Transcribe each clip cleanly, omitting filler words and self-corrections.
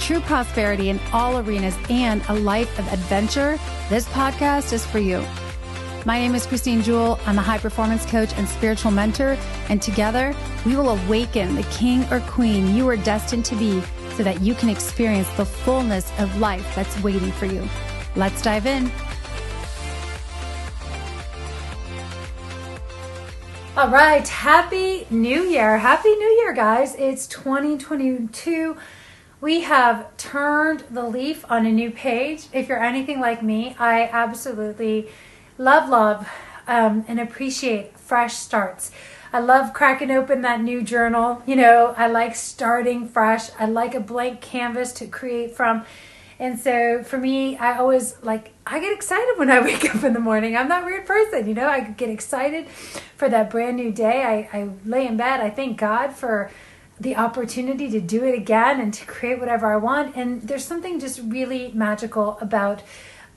true prosperity in all arenas, and a life of adventure, this podcast is for you. My name is Christine Jewell. I'm a high-performance coach and spiritual mentor, and together we will awaken the king or queen you are destined to be so that you can experience the fullness of life that's waiting for you. Let's dive in. All right, Happy New Year. Happy New Year, guys. It's 2022. We have turned the leaf on a new page. If you're anything like me, I absolutely love and appreciate fresh starts. I love cracking open that new journal. You know, I like starting fresh. I like a blank canvas to create from. And so for me, I always I get excited when I wake up in the morning. I'm that weird person, you know. I get excited for that brand new day. I lay in bed. I thank God for the opportunity to do it again and to create whatever I want. And there's something just really magical about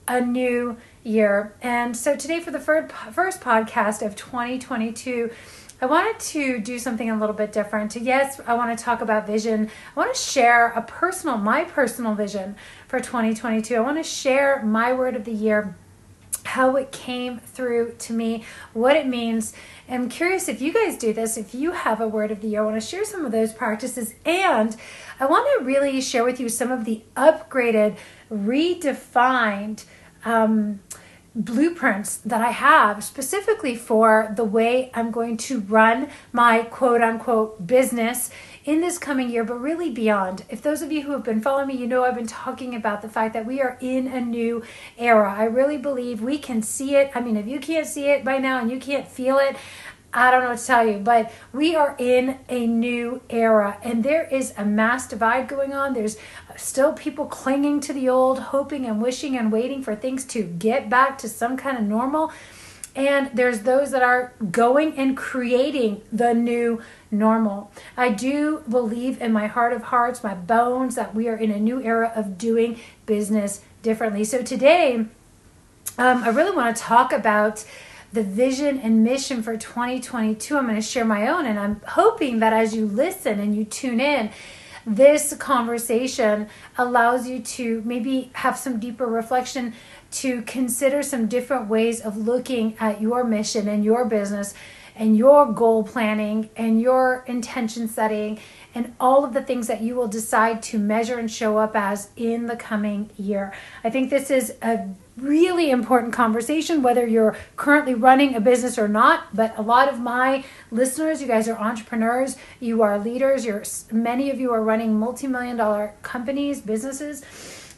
a new year. And so today, for the first podcast of 2022, I wanted to do something a little bit different. Yes, I want to talk about vision. I want to share my personal vision for 2022. I want to share my word of the year, how it came through to me, what it means. I'm curious if you guys do this, if you have a word of the year. I want to share some of those practices, and I want to really share with you some of the upgraded, redefined blueprints that I have specifically for the way I'm going to run my quote-unquote business in this coming year, but really beyond. If those of you who have been following me, you know I've been talking about the fact that we are in a new era. I really believe we can see it. I mean, if you can't see it by now and you can't feel it, I don't know what to tell you, but we are in a new era, and there is a mass divide going on. There's still people clinging to the old, hoping and wishing and waiting for things to get back to some kind of normal. And there's those that are going and creating the new normal. I do believe in my heart of hearts, my bones, that we are in a new era of doing business differently. So today, I really want to talk about the vision and mission for 2022. I'm going to share my own, and I'm hoping that as you listen and you tune in, this conversation allows you to maybe have some deeper reflection, to consider some different ways of looking at your mission and your business and your goal planning and your intention setting and all of the things that you will decide to measure and show up as in the coming year. I think this is a really important conversation, whether you're currently running a business or not. But a lot of my listeners, you guys are entrepreneurs, you are leaders, many of you are running multi-million-dollar companies, businesses.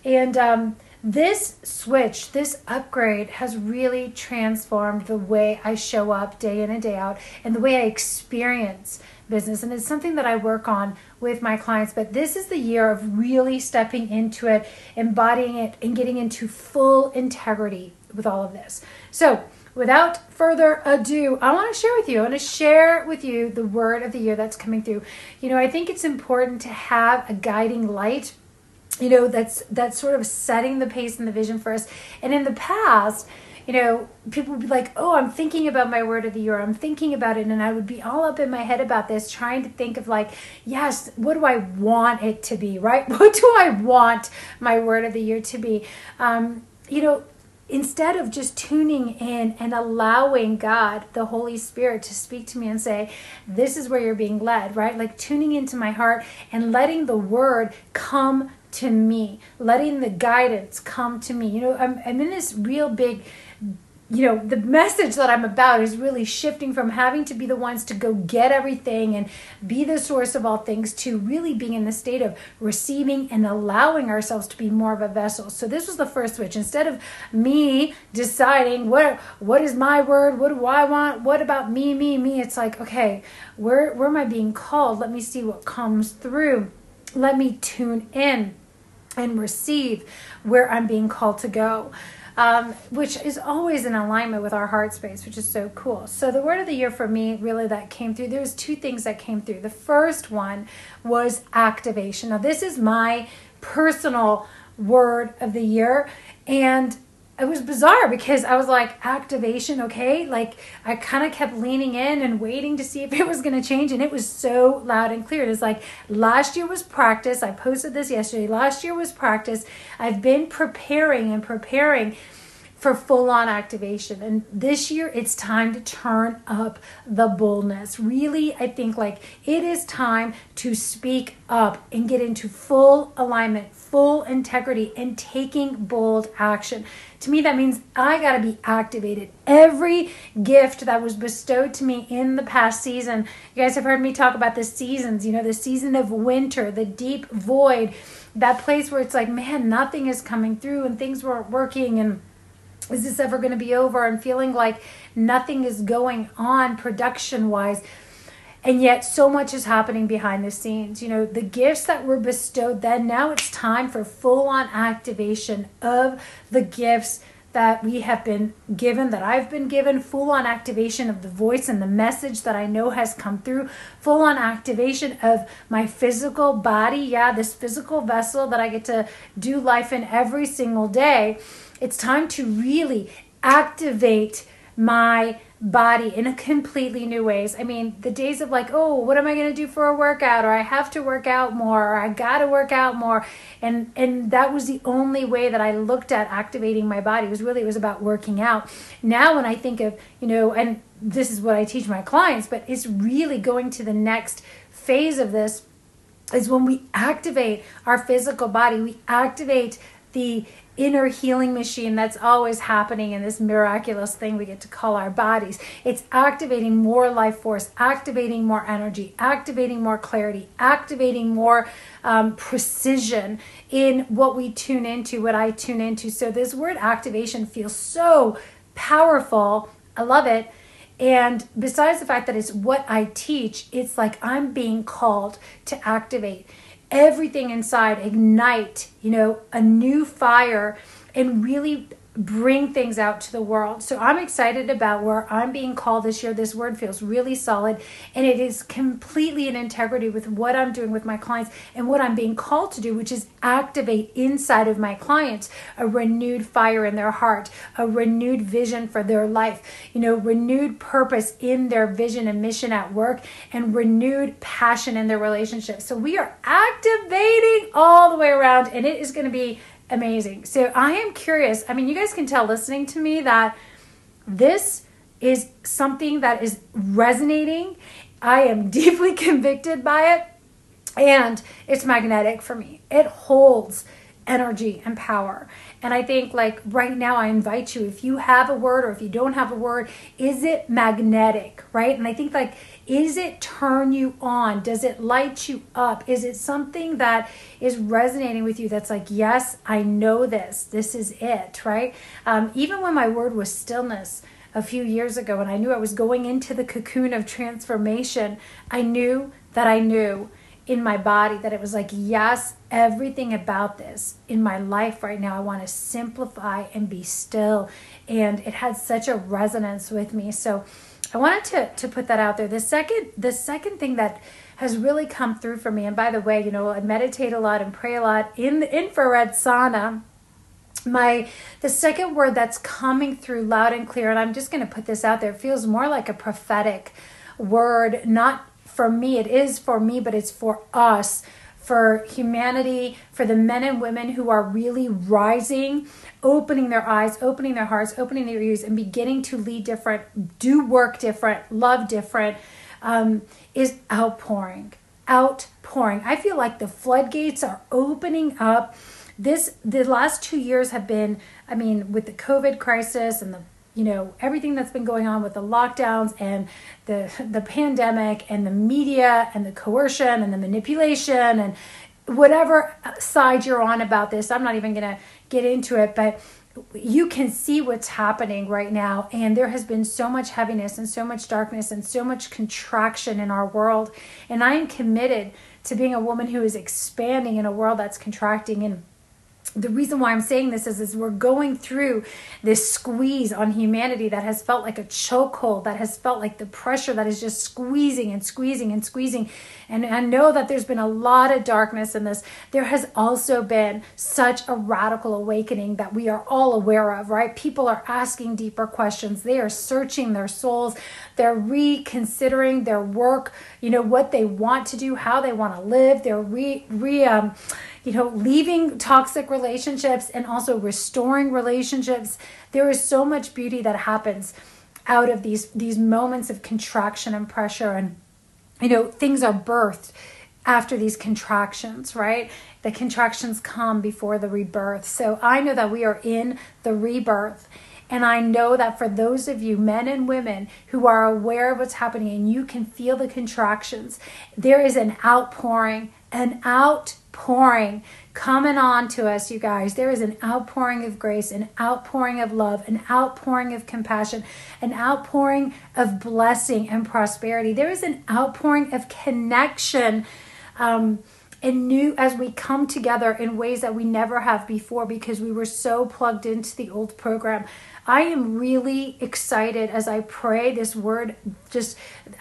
And this switch, this upgrade has really transformed the way I show up day in and day out and the way I experience business. And it's something that I work on with my clients, but this is the year of really stepping into it, embodying it, and getting into full integrity with all of this. So without further ado, I want to share with you the word of the year that's coming through. You know, I think it's important to have a guiding light, you know, that's sort of setting the pace and the vision for us. And in the past, you know, people would be like, oh, I'm thinking about my word of the year. I'm thinking about it. And I would be all up in my head about this, trying to think of yes, what do I want it to be, right? What do I want my word of the year to be? You know, instead of just tuning in and allowing God, the Holy Spirit, to speak to me and say, this is where you're being led, right? Like tuning into my heart and letting the word come to me, letting the guidance come to me. You know, I'm in this real big, you know, the message that I'm about is really shifting from having to be the ones to go get everything and be the source of all things to really being in the state of receiving and allowing ourselves to be more of a vessel. So this was the first switch. Instead of me deciding what is my word, what do I want, what about me, it's like, okay, where am I being called? Let me see what comes through. Let me tune in. and receive where I'm being called to go, which is always in alignment with our heart space, which is so cool. So the word of the year for me, really, that came through, there's two things that came through. The first one was activation. Now, this is my personal word of the year, and it was bizarre because I was like, activation, okay? Like, I kind of kept leaning in and waiting to see if it was going to change, and it was so loud and clear. It was like, last year was practice. I posted this yesterday. Last year was practice. I've been preparing for full-on activation, and this year it's time to turn up the boldness. Really, I think, like, it is time to speak up and get into full alignment, full integrity, and taking bold action. To me, that means I got to be activated. Every gift that was bestowed to me in the past season, you guys have heard me talk about the seasons, you know, the season of winter, the deep void, that place where it's like, man, nothing is coming through and things weren't working, and is this ever going to be over? And feeling like nothing is going on production-wise. And yet so much is happening behind the scenes. You know, the gifts that were bestowed then, now it's time for full-on activation of the gifts that we have been given, that I've been given, full-on activation of the voice and the message that I know has come through, full-on activation of my physical body, this physical vessel that I get to do life in every single day. It's time to really activate my body in a completely new ways. I mean, the days of like, oh, what am I going to do for a workout? Or I have to work out more, or I got to work out more. And that was the only way that I looked at activating my body. It was about working out. Now when I think of, you know, and this is what I teach my clients, but it's really going to the next phase of this is when we activate our physical body, we activate the inner healing machine that's always happening in this miraculous thing we get to call our bodies. It's activating more life force, activating more energy, activating more clarity, activating more precision in what we tune into, what I tune into. So this word activation feels so powerful. I love it. And besides the fact that it's what I teach, it's like I'm being called to activate everything inside, ignite, you know, a new fire and really bring things out to the world. So I'm excited about where I'm being called this year. This word feels really solid, and it is completely in integrity with what I'm doing with my clients and what I'm being called to do, which is activate inside of my clients a renewed fire in their heart, a renewed vision for their life, you know, renewed purpose in their vision and mission at work, and renewed passion in their relationships. So we are activating all the way around, and it is going to be amazing. So I am curious. I mean, you guys can tell listening to me that this is something that is resonating. I am deeply convicted by it, and it's magnetic for me. It holds energy and power. And I think, like, right now I invite you, if you have a word or if you don't have a word, is it magnetic, right? And I think, like, is it turn you on? Does it light you up? Is it something that is resonating with you that's like, yes, I know this. This is it, right? Even when my word was stillness a few years ago and I knew I was going into the cocoon of transformation, I knew that I knew in my body that it was like, yes, everything about this in my life right now, I want to simplify and be still. And it had such a resonance with me. So I wanted to put that out there. The second thing that has really come through for me, and by the way, you know, I meditate a lot and pray a lot in the infrared sauna. The second word that's coming through loud and clear, and I'm just going to put this out there, feels more like a prophetic word, not for me. It is for me, but it's for us, for humanity, for the men and women who are really rising, opening their eyes, opening their hearts, opening their ears, and beginning to lead different, do work different, love different, is outpouring. I feel like the floodgates are opening up. The last 2 years have been, I mean, with the COVID crisis and the, you know, everything that's been going on with the lockdowns and the pandemic and the media and the coercion and the manipulation and whatever side you're on about this, I'm not even going to get into it, but you can see what's happening right now. And there has been so much heaviness and so much darkness and so much contraction in our world. And I am committed to being a woman who is expanding in a world that's contracting. And The reason why I'm saying this is we're going through this squeeze on humanity that has felt like a chokehold, that has felt like the pressure that is just squeezing and squeezing and squeezing. And I know that there's been a lot of darkness in this. There has also been such a radical awakening that we are all aware of, right? People are asking deeper questions. They are searching their souls. They're reconsidering their work, you know, what they want to do, how they want to live. They're leaving toxic relationships and also restoring relationships. There is so much beauty that happens out of these moments of contraction and pressure. And, you know, things are birthed after these contractions, right? The contractions come before the rebirth. So I know that we are in the rebirth. And I know that for those of you, men and women, who are aware of what's happening and you can feel the contractions, there is an outpouring coming on to us, you guys. There is an outpouring of grace, an outpouring of love, an outpouring of compassion, an outpouring of blessing and prosperity. There is an outpouring of connection and new as we come together in ways that we never have before, because we were so plugged into the old program. I am really excited as I pray this word.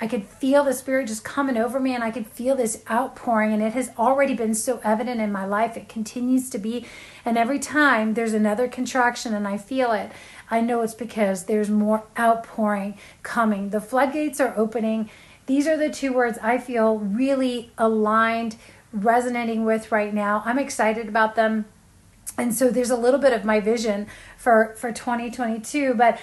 I could feel the Spirit just coming over me, and I could feel this outpouring, and it has already been so evident in my life. It continues to be, and every time there's another contraction and I feel it, I know it's because there's more outpouring coming. The floodgates are opening. These are the two words I feel really aligned, resonating with right now. I'm excited about them. And so there's a little bit of my vision for 2022, but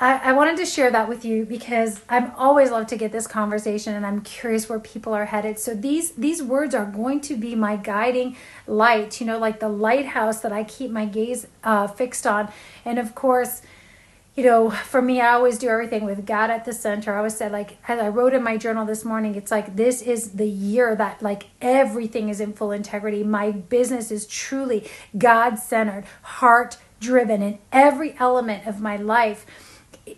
I wanted to share that with you because I'm always love to get this conversation, and I'm curious where people are headed. So these words are going to be my guiding light, you know, like the lighthouse that I keep my gaze fixed on. And of course, you know, for me, I always do everything with God at the center. I always said, like, as I wrote in my journal this morning, it's like, this is the year that, like, everything is in full integrity. My business is truly God-centered, heart-driven, and every element of my life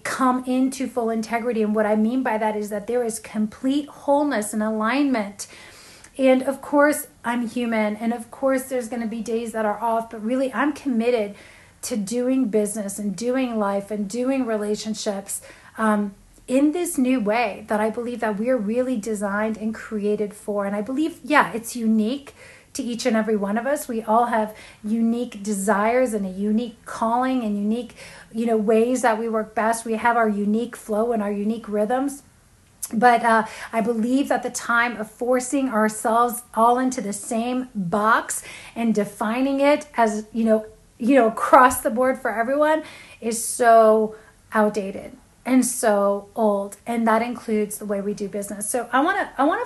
come into full integrity. And what I mean by that is that there is complete wholeness and alignment. And of course, I'm human. And of course, there's going to be days that are off, but really, I'm committed to doing business and doing life and doing relationships in this new way that I believe that we're really designed and created for. And I believe, it's unique to each and every one of us. We all have unique desires and a unique calling and unique, you know, ways that we work best. We have our unique flow and our unique rhythms. But I believe that the time of forcing ourselves all into the same box and defining it as, you know, across the board for everyone is so outdated and so old. And that includes the way we do business. So I want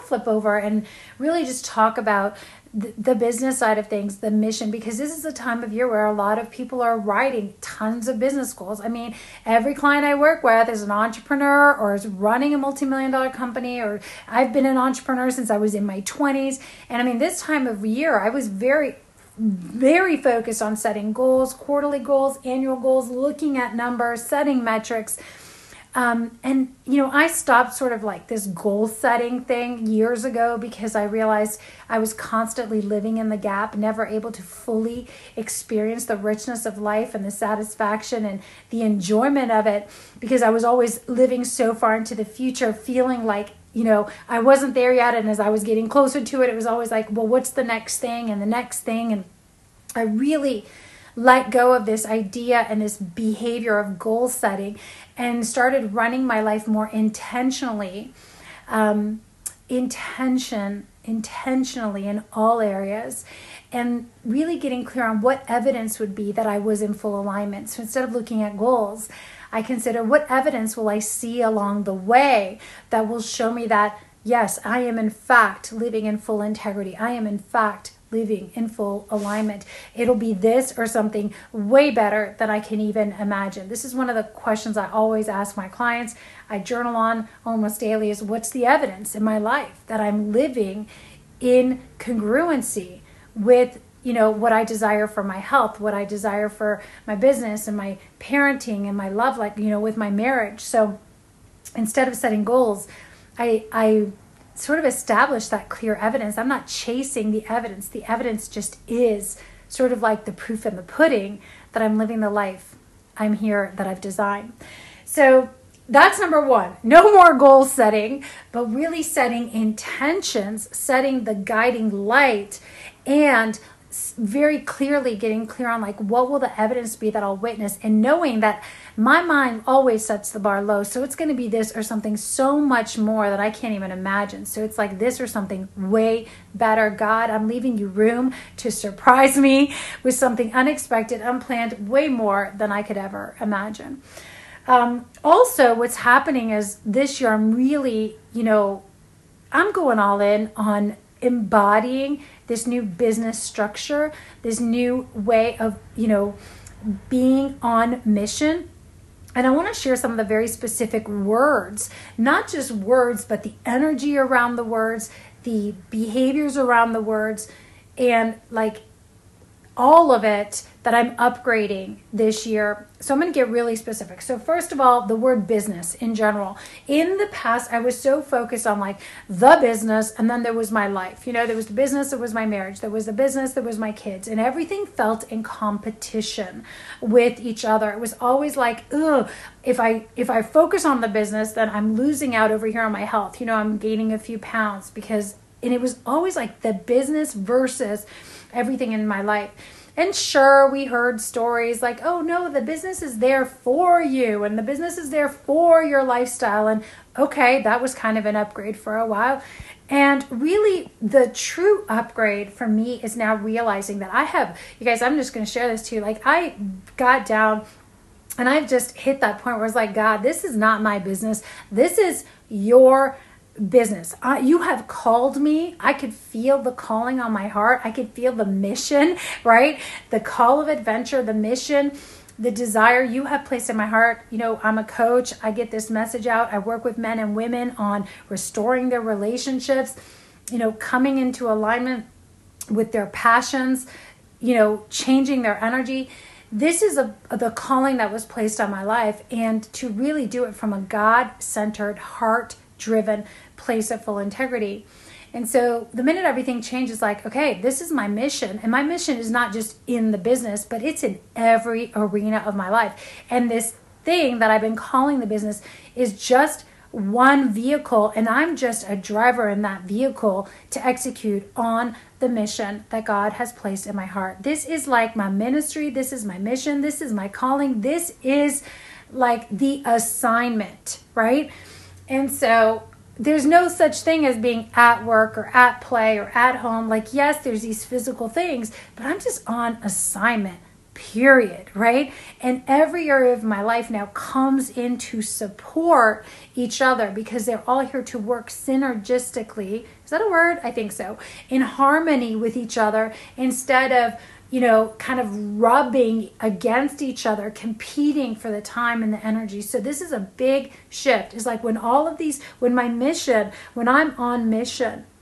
to flip over and really just talk about the business side of things, the mission, because this is a time of year where a lot of people are writing tons of business goals. I mean, every client I work with is an entrepreneur or is running a multi-million-dollar company, or I've been an entrepreneur since I was in my 20s. And I mean, this time of year, I was very focused on setting goals, quarterly goals, annual goals, looking at numbers, setting metrics. And, you know, I stopped sort of like this goal setting thing years ago because I realized I was constantly living in the gap, never able to fully experience the richness of life and the satisfaction and the enjoyment of it, because I was always living so far into the future, feeling like, you know, I wasn't there yet. And as I was getting closer to it, it was always like, well, what's the next thing and the next thing? And I really let go of this idea and this behavior of goal setting and started running my life more intentionally, intentionally in all areas, and really getting clear on what evidence would be that I was in full alignment. So instead of looking at goals, I consider what evidence will I see along the way that will show me that, yes, I am in fact living in full integrity. I am in fact living in full alignment. It'll be this or something way better than I can even imagine. This is one of the questions I always ask my clients. I journal on almost daily is, what's the evidence in my life that I'm living in congruency with, you know, what I desire for my health, what I desire for my business and my parenting and my love life, you know, with my marriage. So instead of setting goals, I sort of established that clear evidence. I'm not chasing the evidence. The evidence just is sort of like the proof in the pudding that I'm living the life I'm here that I've designed. So that's number one, no more goal setting, but really setting intentions, setting the guiding light, and very clearly getting clear on like what will the evidence be that I'll witness, and knowing that my mind always sets the bar low. So it's going to be this or something so much more that I can't even imagine. So it's like this or something way better. God, I'm leaving you room to surprise me with something unexpected, unplanned, way more than I could ever imagine. Also, what's happening is this year I'm really, I'm going all in on embodying this new business structure, this new way of, being on mission. And I want to share some of the very specific words, not just words, but the energy around the words, the behaviors around the words, and like all of it that I'm upgrading this year. So I'm going to get really specific. So first of all, the word business in general. In the past, I was so focused on like the business, and then there was my life. There was the business, there was my marriage, there was the business, there was my kids, and everything felt in competition with each other. It was always like, if I focus on the business, then I'm losing out over here on my health. I'm gaining a few pounds and it was always like the business versus everything in my life. And sure, we heard stories like, oh no, the business is there for you, and the business is there for your lifestyle. And okay, that was kind of an upgrade for a while. And really the true upgrade for me is now realizing that I have, you guys, I'm just going to share this too. Like I got down and I've just hit that point where it's like, God, this is not my business. This is your business. You have called me. I could feel the calling on my heart. I could feel the mission, right? The call of adventure, the mission, the desire you have placed in my heart. I'm a coach. I get this message out. I work with men and women on restoring their relationships, coming into alignment with their passions, changing their energy. This is the calling that was placed on my life, and to really do it from a God-centered, heart-driven place of full integrity. And so the minute everything changes, like, okay, this is my mission. And my mission is not just in the business, but it's in every arena of my life. And this thing that I've been calling the business is just one vehicle, and I'm just a driver in that vehicle to execute on the mission that God has placed in my heart. This is like my ministry. This is my mission. This is my calling. This is like the assignment, right? And so there's no such thing as being at work or at play or at home. Like, yes, there's these physical things, but I'm just on assignment, period, right? And every area of my life now comes in to support each other because they're all here to work synergistically. Is that a word? I think so. In harmony with each other, instead of, kind of rubbing against each other, competing for the time and the energy. So this is a big shift. It's like when I'm on mission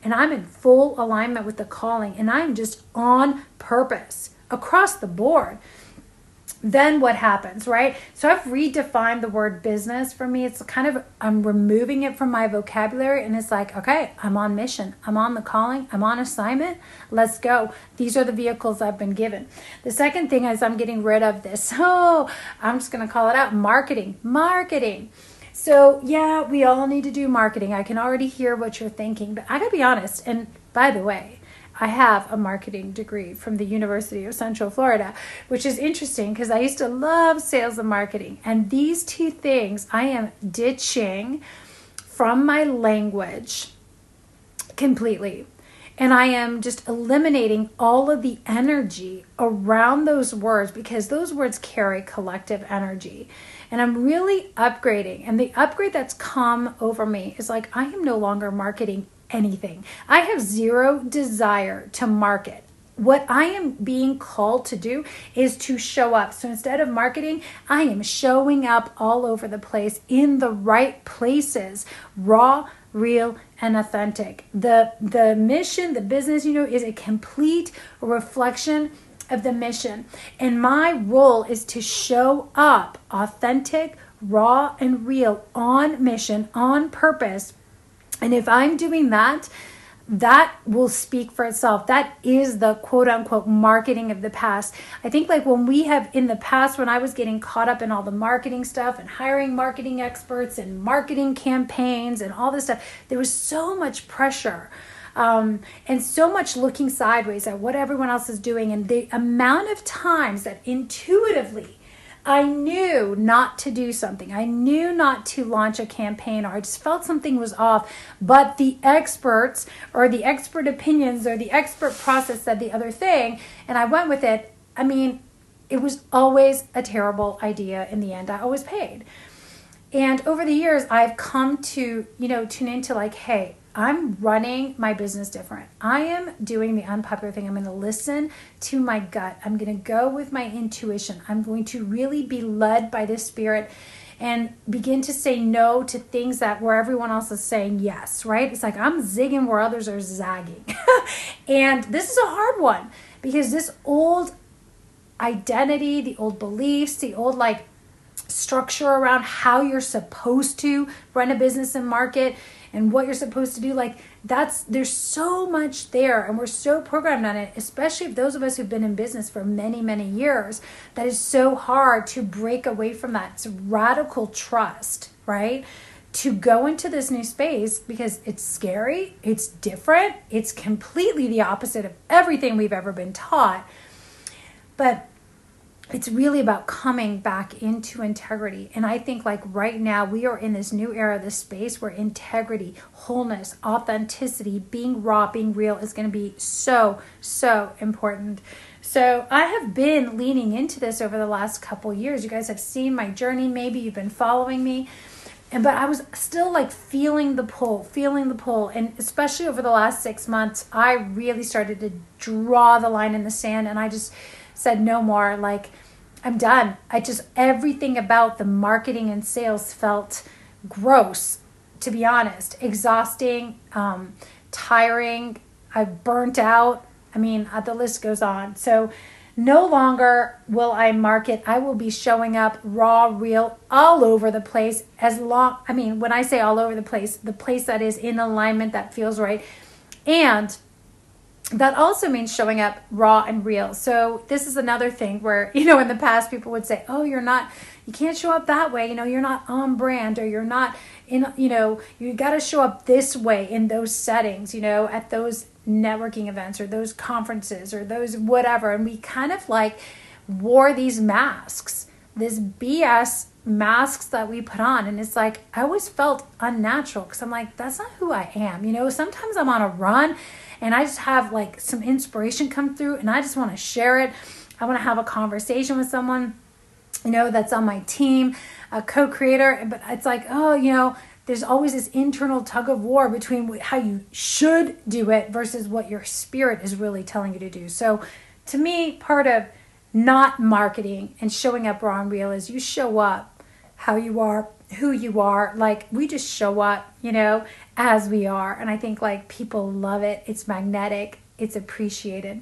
and I'm in full alignment with the calling and I'm just on purpose across the board, then what happens, right? So I've redefined the word business for me. It's kind of, I'm removing it from my vocabulary, and it's like, okay, I'm on mission. I'm on the calling. I'm on assignment. Let's go. These are the vehicles I've been given. The second thing is I'm getting rid of this. Oh, I'm just going to call it out. Marketing. So yeah, we all need to do marketing. I can already hear what you're thinking, but I got to be honest. And by the way, I have a marketing degree from the University of Central Florida, which is interesting because I used to love sales and marketing. And these two things I am ditching from my language completely. And I am just eliminating all of the energy around those words because those words carry collective energy. And I'm really upgrading. And the upgrade that's come over me is like, I am no longer marketing anything. I have zero desire to market. What I am being called to do is to show up. So instead of marketing, I am showing up all over the place in the right places, raw, real, and authentic. The mission, the business, is a complete reflection of the mission. And my role is to show up authentic, raw, and real, on mission, on purpose. And if I'm doing that, that will speak for itself. That is the quote unquote marketing of the past. I think like when we have in the past, when I was getting caught up in all the marketing stuff and hiring marketing experts and marketing campaigns and all this stuff, there was so much pressure and so much looking sideways at what everyone else is doing. And the amount of times that intuitively I knew not to do something. I knew not to launch a campaign, or I just felt something was off, but the experts or the expert opinions or the expert process said the other thing, and I went with it. I mean, it was always a terrible idea in the end. I always paid. And over the years, I've come to, tune into like, hey, I'm running my business different. I am doing the unpopular thing. I'm going to listen to my gut. I'm going to go with my intuition. I'm going to really be led by the Spirit and begin to say no to things that where everyone else is saying yes, right? It's like I'm zigging where others are zagging. And this is a hard one because this old identity, the old beliefs, the old like structure around how you're supposed to run a business and market and what you're supposed to do, like there's so much there, and we're so programmed on it, especially if those of us who've been in business for many, many years, that is so hard to break away from that. It's radical trust, right? To go into this new space because it's scary, it's different, it's completely the opposite of everything we've ever been taught. But it's really about coming back into integrity. And I think like right now we are in this new era, this space where integrity, wholeness, authenticity, being raw, being real is going to be so, so important. So I have been leaning into this over the last couple years. You guys have seen my journey. Maybe you've been following me. But I was still like feeling the pull. And especially over the last 6 months, I really started to draw the line in the sand, and I just said no more. Like, I'm done. Everything about the marketing and sales felt gross, to be honest, exhausting, tiring. I burnt out. I mean, the list goes on. So no longer will I market. I will be showing up raw, real, all over the place. When I say all over the place that is in alignment, that feels right. And that also means showing up raw and real. So this is another thing where, in the past people would say, oh, you can't show up that way. You're not on brand, or you're not in, you got to show up this way in those settings, at those networking events or those conferences or those whatever. And we kind of like wore these masks, this BS masks that we put on. And it's like, I always felt unnatural because I'm like, that's not who I am. Sometimes I'm on a run and I just have like some inspiration come through and I just want to share it. I want to have a conversation with someone, that's on my team, a co-creator. But it's like, there's always this internal tug of war between how you should do it versus what your spirit is really telling you to do. So to me, part of not marketing and showing up raw and real is you show up how you are, who you are. Like, we just show up, as we are. And I think like people love it. It's magnetic. It's appreciated.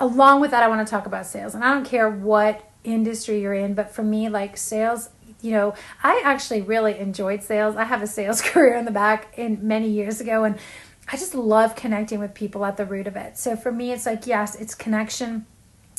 Along with that, I want to talk about sales, and I don't care what industry you're in, but for me, like sales, I actually really enjoyed sales. I have a sales career in the back in many years ago, and I just love connecting with people at the root of it. So for me, it's like, yes, it's connection.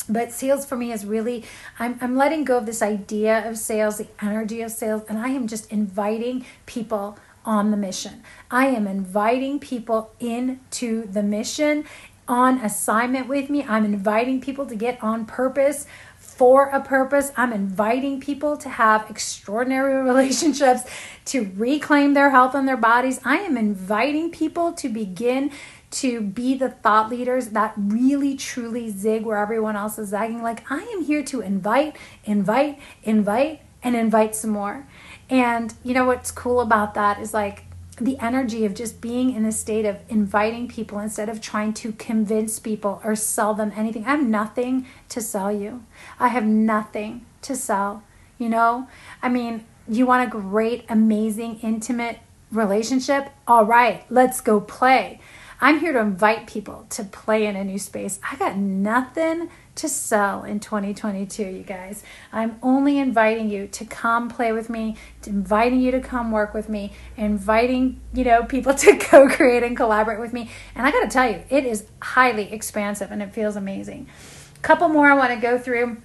But sales for me is really, I'm letting go of this idea of sales, the energy of sales, and I am just inviting people on the mission. I am inviting people into the mission on assignment with me. I'm inviting people to get on purpose for a purpose. I'm inviting people to have extraordinary relationships, to reclaim their health and their bodies. I am inviting people to begin to be the thought leaders that really truly zig where everyone else is zagging. Like, I am here to invite, and invite some more. And what's cool about that is like the energy of just being in a state of inviting people instead of trying to convince people or sell them anything. I have nothing to sell you. I have nothing to sell, I mean, you want a great, amazing, intimate relationship? All right, let's go play. I'm here to invite people to play in a new space. I got nothing to sell in 2022, you guys. I'm only inviting you to come play with me, inviting you to come work with me, inviting, people to co-create and collaborate with me. And I got to tell you, it is highly expansive and it feels amazing. A couple more I want to go through.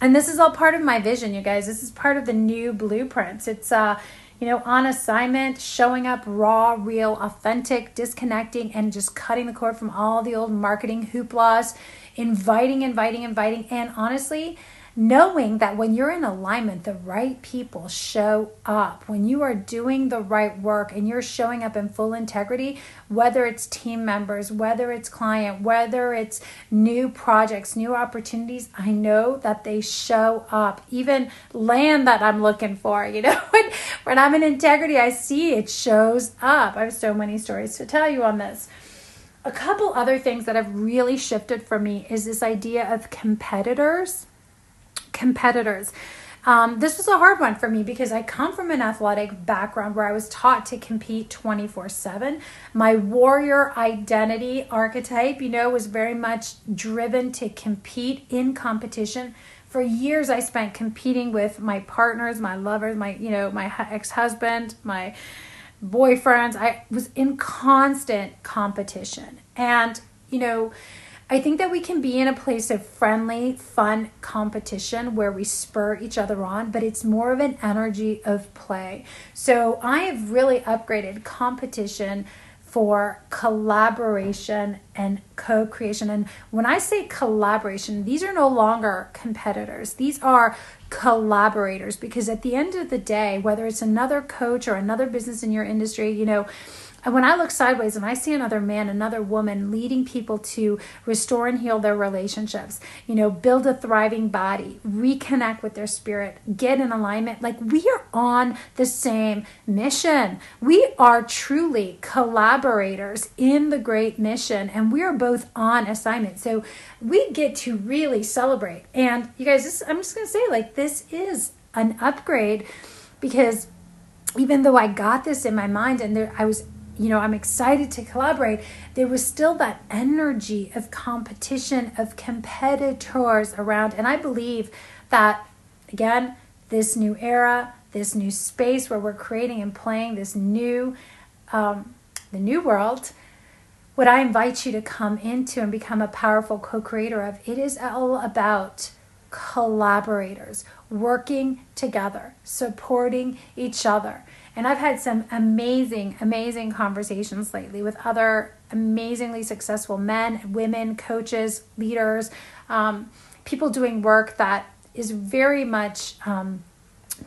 And this is all part of my vision, you guys. This is part of the new blueprints. It's, on assignment, showing up raw, real, authentic, disconnecting, and just cutting the cord from all the old marketing hooplas, inviting. And honestly, knowing that when you're in alignment, the right people show up. When you are doing the right work and you're showing up in full integrity, whether it's team members, whether it's client, whether it's new projects, new opportunities, I know that they show up. Even land that I'm looking for, when I'm in integrity, I see it shows up. I have so many stories to tell you on this. A couple other things that have really shifted for me is this idea of competitors. This was a hard one for me because I come from an athletic background where I was taught to compete 24/7. My warrior identity archetype, was very much driven to compete in competition. For years, I spent competing with my partners, my lovers, my ex-husband, my boyfriends. I was in constant competition. And, I think that we can be in a place of friendly, fun competition where we spur each other on, but it's more of an energy of play. So I have really upgraded competition for collaboration and co-creation. And when I say collaboration, these are no longer competitors. These are collaborators, because at the end of the day, whether it's another coach or another business in your industry, and when I look sideways and I see another man, another woman leading people to restore and heal their relationships, build a thriving body, reconnect with their spirit, get in alignment, like we are on the same mission. We are truly collaborators in the great mission, and we are both on assignment. So we get to really celebrate. And you guys, I'm just going to say, this is an upgrade, because even though I got this in my mind and I was I'm excited to collaborate, there was still that energy of competition, of competitors around. And I believe that, again, this new era, this new space where we're creating and playing this new, the new world, what I invite you to come into and become a powerful co-creator of, it is all about collaborators, working together, supporting each other. And I've had some amazing, amazing conversations lately with other amazingly successful men, women, coaches, leaders, people doing work that is very much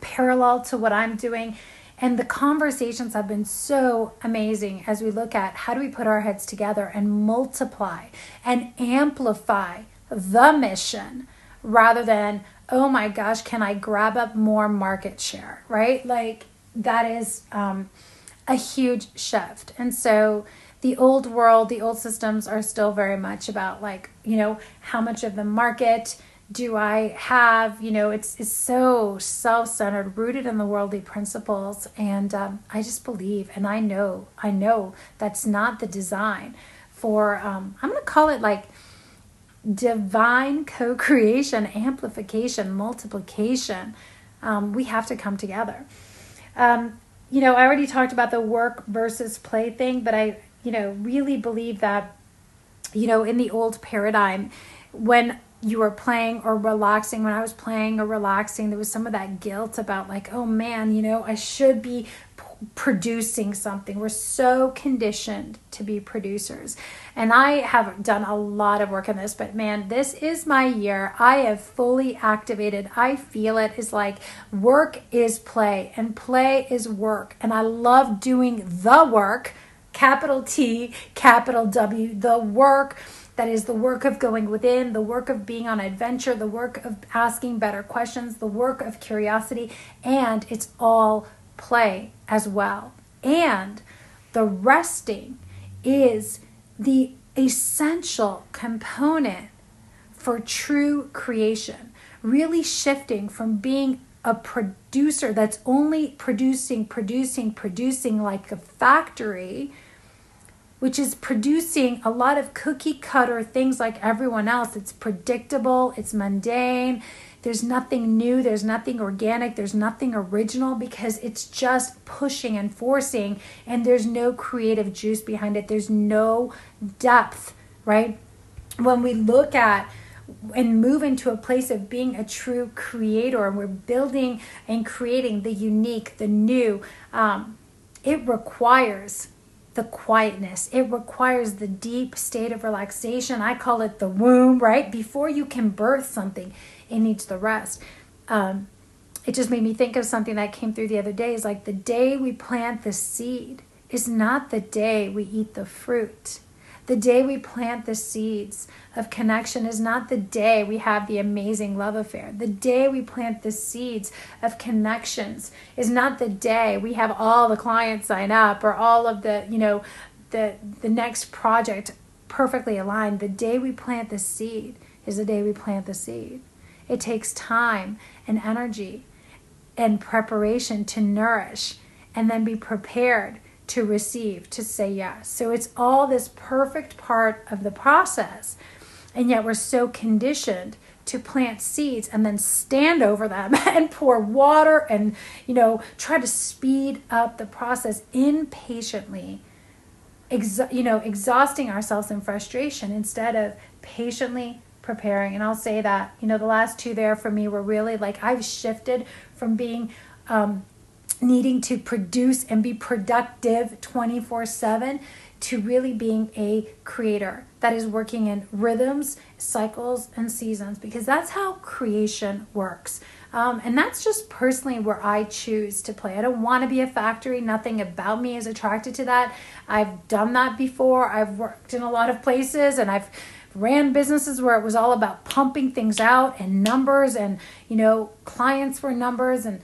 parallel to what I'm doing. And the conversations have been so amazing as we look at how do we put our heads together and multiply and amplify the mission rather than, oh my gosh, can I grab up more market share, right? That is a huge shift. And so the old world, the old systems are still very much about how much of the market do I have? It's so self-centered, rooted in the worldly principles. And I just believe, and I know that's not the design for, I'm going to call it divine co-creation, amplification, multiplication. We have to come together. I already talked about the work versus play thing, but I, really believe that, in the old paradigm, when you were playing or relaxing, when I was playing or relaxing, there was some of that guilt about oh man, I should be producing something. We're so conditioned to be producers. And I have done a lot of work on this, but man, this is my year. I have fully activated. I feel it is work is play and play is work. And I love doing the work, capital T, capital W, the work. That is the work of going within, the work of being on adventure, the work of asking better questions, the work of curiosity, and it's all play as well. And the resting is the essential component for true creation, really shifting from being a producer that's only producing like a factory which is producing a lot of cookie cutter things like everyone else. It's predictable, it's mundane, there's nothing new, there's nothing organic, there's nothing original, because it's just pushing and forcing, and there's no creative juice behind it. There's no depth, right? When we look at and move into a place of being a true creator, and we're building and creating the unique, the new, it requires the quietness. It requires the deep state of relaxation. I call it the womb, right? Before you can birth something, it needs the rest. It just made me think of something that came through the other day. It's like the day we plant the seed is not the day we eat the fruit. The day we plant the seeds of connection is not the day we have the amazing love affair. The day we plant the seeds of connections is not the day we have all the clients sign up or all of the, you know, the next project perfectly aligned. The day we plant the seed is the day we plant the seed. It takes time and energy and preparation to nourish and then be prepared to receive, to say yes. So it's all this perfect part of the process. And yet we're so conditioned to plant seeds and then stand over them and pour water and, you know, try to speed up the process impatiently, exhausting ourselves in frustration instead of patiently preparing. And I'll say that, you know, the last two there for me were really like, I've shifted from being, needing to produce and be productive 24/7 to really being a creator that is working in rhythms, cycles, and seasons, because that's how creation works. And that's just personally where I choose to play. I don't want to be a factory. Nothing about me is attracted to that. I've done that before. I've worked in a lot of places, and I've ran businesses where it was all about pumping things out and numbers, and, you know, clients were numbers, and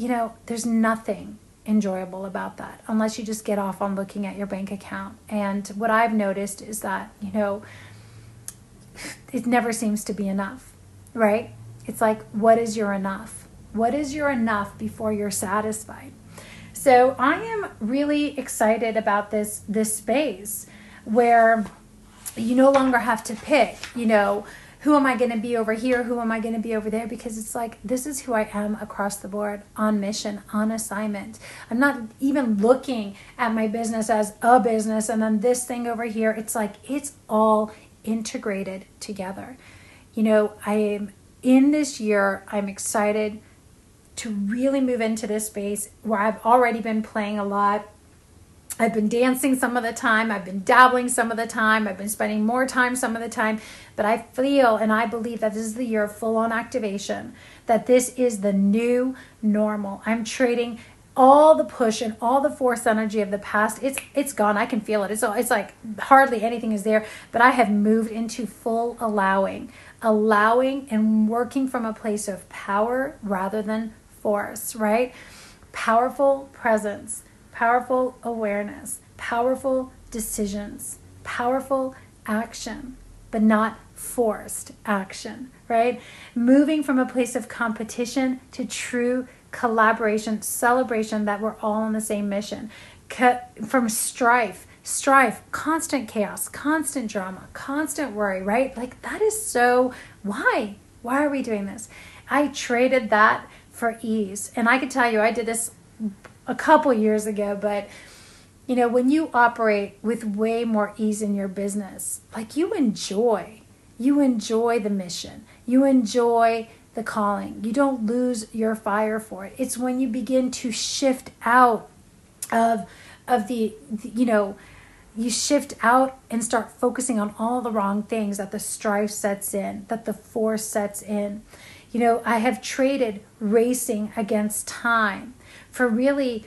you know, there's nothing enjoyable about that unless you just get off on looking at your bank account. And what I've noticed is that, you know, it never seems to be enough, right? It's like, what is your enough? What is your enough before you're satisfied? So I am really excited about this space where you no longer have to pick, you know, who am I going to be over here? Who am I going to be over there? Because it's like, this is who I am across the board, on mission, on assignment. I'm not even looking at my business as a business and then this thing over here. It's like, it's all integrated together. You know, I am in this year, I'm excited to really move into this space where I've already been playing a lot. I've been dancing some of the time. I've been dabbling some of the time. I've been spending more time some of the time. But I feel and I believe that this is the year of full-on activation, that this is the new normal. I'm trading all the push and all the force energy of the past. It's gone. I can feel it. It's like hardly anything is there. But I have moved into full allowing and working from a place of power rather than force, right? Powerful presence. Powerful awareness, powerful decisions, powerful action, but not forced action, right? Moving from a place of competition to true collaboration, celebration that we're all on the same mission. From strife, constant chaos, constant drama, constant worry, right? Like that is so, why? Why are we doing this? I traded that for ease. And I can tell you, I did this a couple years ago, but you know, when you operate with way more ease in your business, like you enjoy the mission, you enjoy the calling, you don't lose your fire for it. It's when you begin to shift out you shift out and start focusing on all the wrong things, that the strife sets in, that the force sets in. You know, I have traded racing against time for really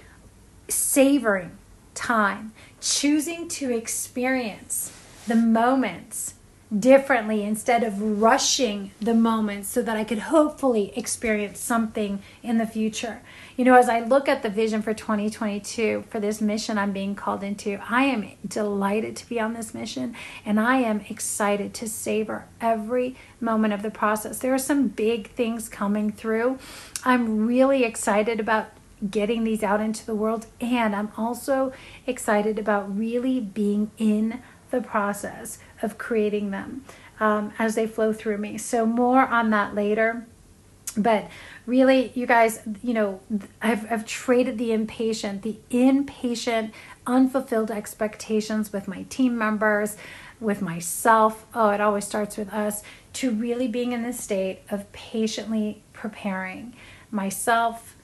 savoring time, choosing to experience the moments differently instead of rushing the moments so that I could hopefully experience something in the future. You know, as I look at the vision for 2022, for this mission I'm being called into, I am delighted to be on this mission, and I am excited to savor every moment of the process. There are some big things coming through. I'm really excited about getting these out into the world. And I'm also excited about really being in the process of creating them as they flow through me. So more on that later. But really, you guys, you know, I've traded the impatient, unfulfilled expectations with my team members, with myself. Oh, it always starts with us, to really being in the state of patiently preparing myself,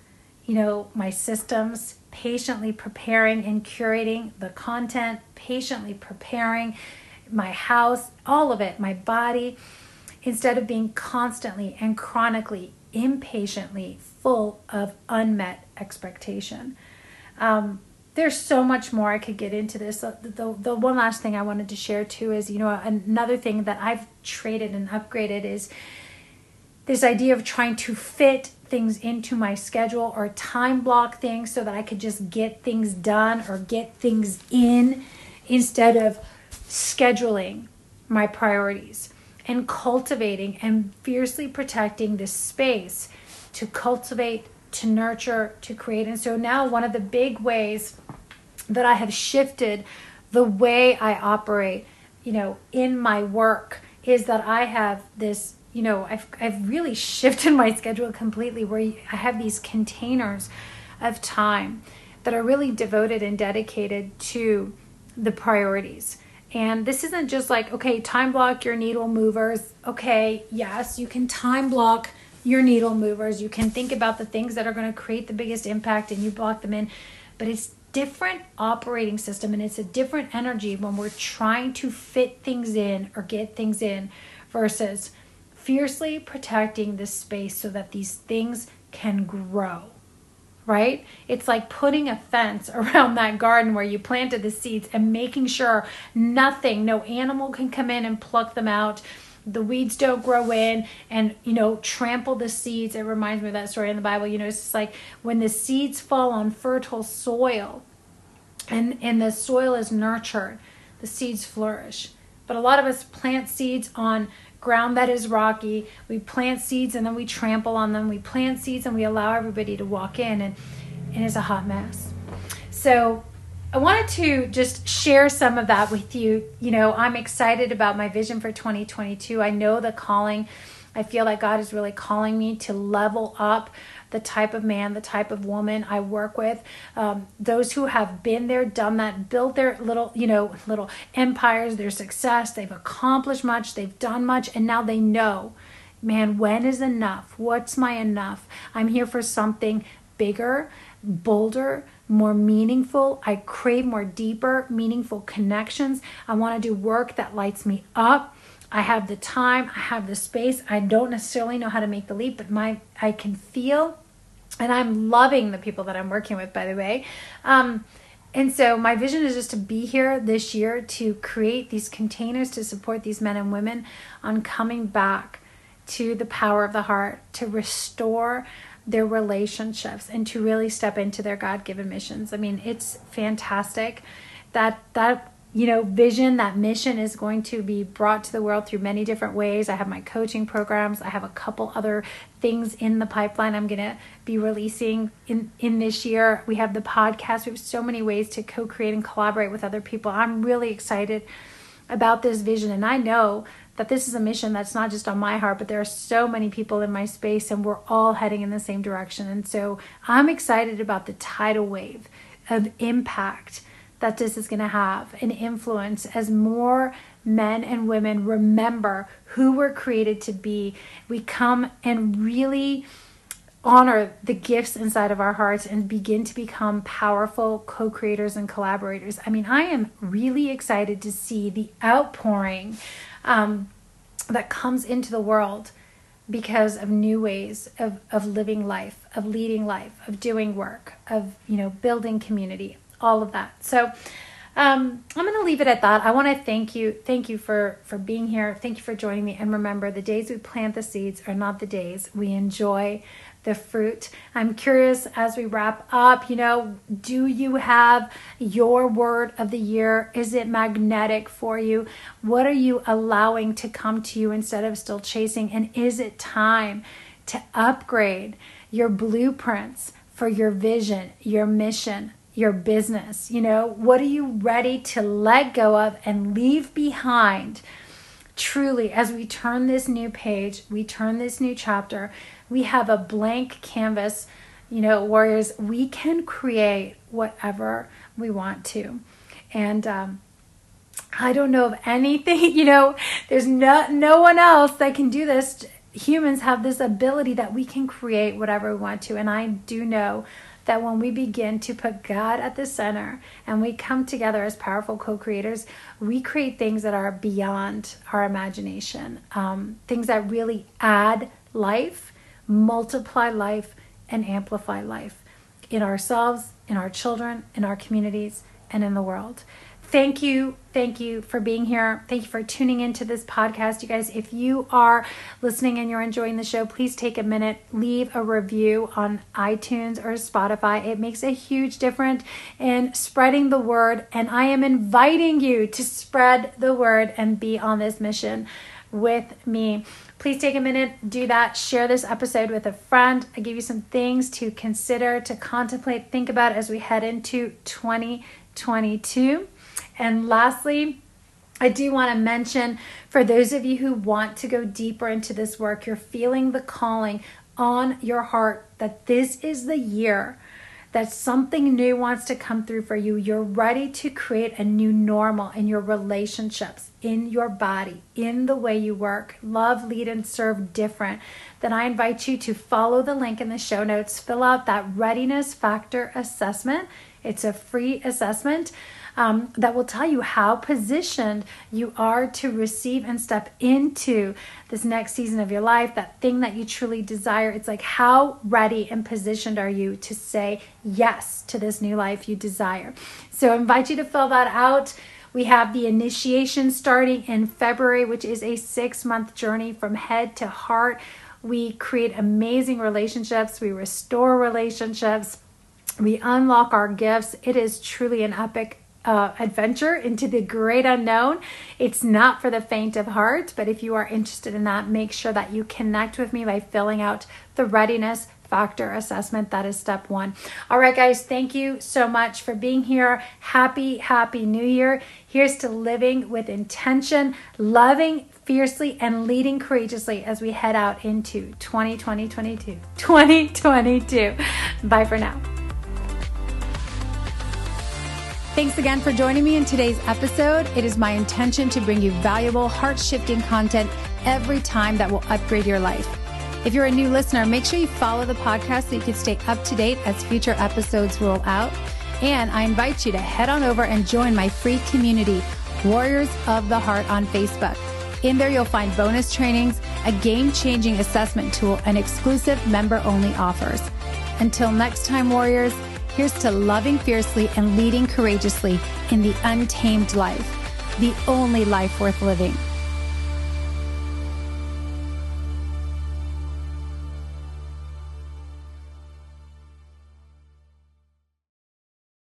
you know, my systems, patiently preparing and curating the content, patiently preparing my house, all of it, my body, instead of being constantly and chronically, impatiently full of unmet expectation. There's so much more I could get into this. The one last thing I wanted to share too is, you know, another thing that I've traded and upgraded is this idea of trying to fit things into my schedule or time block things so that I could just get things done or get things in, instead of scheduling my priorities and cultivating and fiercely protecting this space to cultivate, to nurture, to create. And so now one of the big ways that I have shifted the way I operate, you know, in my work, is that I have this, you know, I've really shifted my schedule completely, where I have these containers of time that are really devoted and dedicated to the priorities. And this isn't just like, okay, time block your needle movers. Okay, yes, you can time block your needle movers. You can think about the things that are going to create the biggest impact and you block them in. But it's different operating system and it's a different energy when we're trying to fit things in or get things in versus fiercely protecting this space so that these things can grow. Right? It's like putting a fence around that garden where you planted the seeds and making sure nothing, no animal can come in and pluck them out. The weeds don't grow in and, you know, trample the seeds. It reminds me of that story in the Bible. You know, it's just like when the seeds fall on fertile soil and the soil is nurtured, the seeds flourish. But a lot of us plant seeds on ground that is rocky. We plant seeds and then we trample on them. We plant seeds and we allow everybody to walk in, and it's a hot mess. So I wanted to just share some of that with you. You know, I'm excited about my vision for 2022. I know the calling. I feel like God is really calling me to level up the type of man, the type of woman I work with, those who have been there, done that, built their little empires, their success, they've accomplished much, they've done much, and now they know, man, when is enough? What's my enough? I'm here for something bigger, bolder, more meaningful. I crave more deeper, meaningful connections. I want to do work that lights me up. I have the time, I have the space. I don't necessarily know how to make the leap, but I can feel, and I'm loving the people that I'm working with, by the way. And so my vision is just to be here this year to create these containers to support these men and women on coming back to the power of the heart, to restore their relationships and to really step into their God-given missions. I mean, it's fantastic that you know, vision, that mission is going to be brought to the world through many different ways. I have my coaching programs. I have a couple other things in the pipeline I'm going to be releasing in this year. We have the podcast. We have so many ways to co-create and collaborate with other people. I'm really excited about this vision. And I know that this is a mission that's not just on my heart, but there are so many people in my space and we're all heading in the same direction. And so I'm excited about the tidal wave of impact that this is going to have an influence as more men and women remember who we're created to be. We come and really honor the gifts inside of our hearts and begin to become powerful co-creators and collaborators. I mean, I am really excited to see the outpouring that comes into the world because of new ways of living life, of leading life, of doing work, of, you know, building community. All of that. So I'm going to leave it at that. I want to thank you. Thank you for being here. Thank you for joining me. And remember, the days we plant the seeds are not the days we enjoy the fruit. I'm curious as we wrap up, you know, do you have your word of the year? Is it magnetic for you? What are you allowing to come to you instead of still chasing? And is it time to upgrade your blueprints for your vision, your mission, your business? You know, what are you ready to let go of and leave behind? Truly, as we turn this new page, we turn this new chapter, we have a blank canvas. You know, warriors, we can create whatever we want to. And I don't know of anything, you know, there's no one else that can do this. Humans have this ability that we can create whatever we want to. And I do know that when we begin to put God at the center and we come together as powerful co-creators, we create things that are beyond our imagination, things that really add life, multiply life, and amplify life in ourselves, in our children, in our communities, and in the world. Thank you for being here. Thank you for tuning into this podcast. You guys, if you are listening and you're enjoying the show, please take a minute, leave a review on iTunes or Spotify. It makes a huge difference in spreading the word. And I am inviting you to spread the word and be on this mission with me. Please take a minute, do that, share this episode with a friend. I give you some things to consider, to contemplate, think about as we head into 2022. And lastly, I do want to mention, for those of you who want to go deeper into this work, you're feeling the calling on your heart that this is the year that something new wants to come through for you. You're ready to create a new normal in your relationships, in your body, in the way you work. Love, lead, and serve different. Then I invite you to follow the link in the show notes. Fill out that readiness factor assessment. It's a free assessment that will tell you how positioned you are to receive and step into this next season of your life, that thing that you truly desire. It's like, how ready and positioned are you to say yes to this new life you desire? So I invite you to fill that out. We have the initiation starting in February, which is a 6-month journey from head to heart. We create amazing relationships. We restore relationships. We unlock our gifts. It is truly an epic adventure into the great unknown. It's not for the faint of heart, but if you are interested in that, make sure that you connect with me by filling out the readiness factor assessment. That is step 1. All right, guys, thank you so much for being here. Happy New Year. Here's to living with intention, loving fiercely, and leading courageously as we head out into 2022. Bye for now. Thanks again for joining me in today's episode. It is my intention to bring you valuable, heart-shifting content every time that will upgrade your life. If you're a new listener, make sure you follow the podcast so you can stay up to date as future episodes roll out. And I invite you to head on over and join my free community, Warriors of the Heart, on Facebook. In there, you'll find bonus trainings, a game-changing assessment tool, and exclusive member-only offers. Until next time, warriors, here's to loving fiercely and leading courageously in the untamed life, the only life worth living.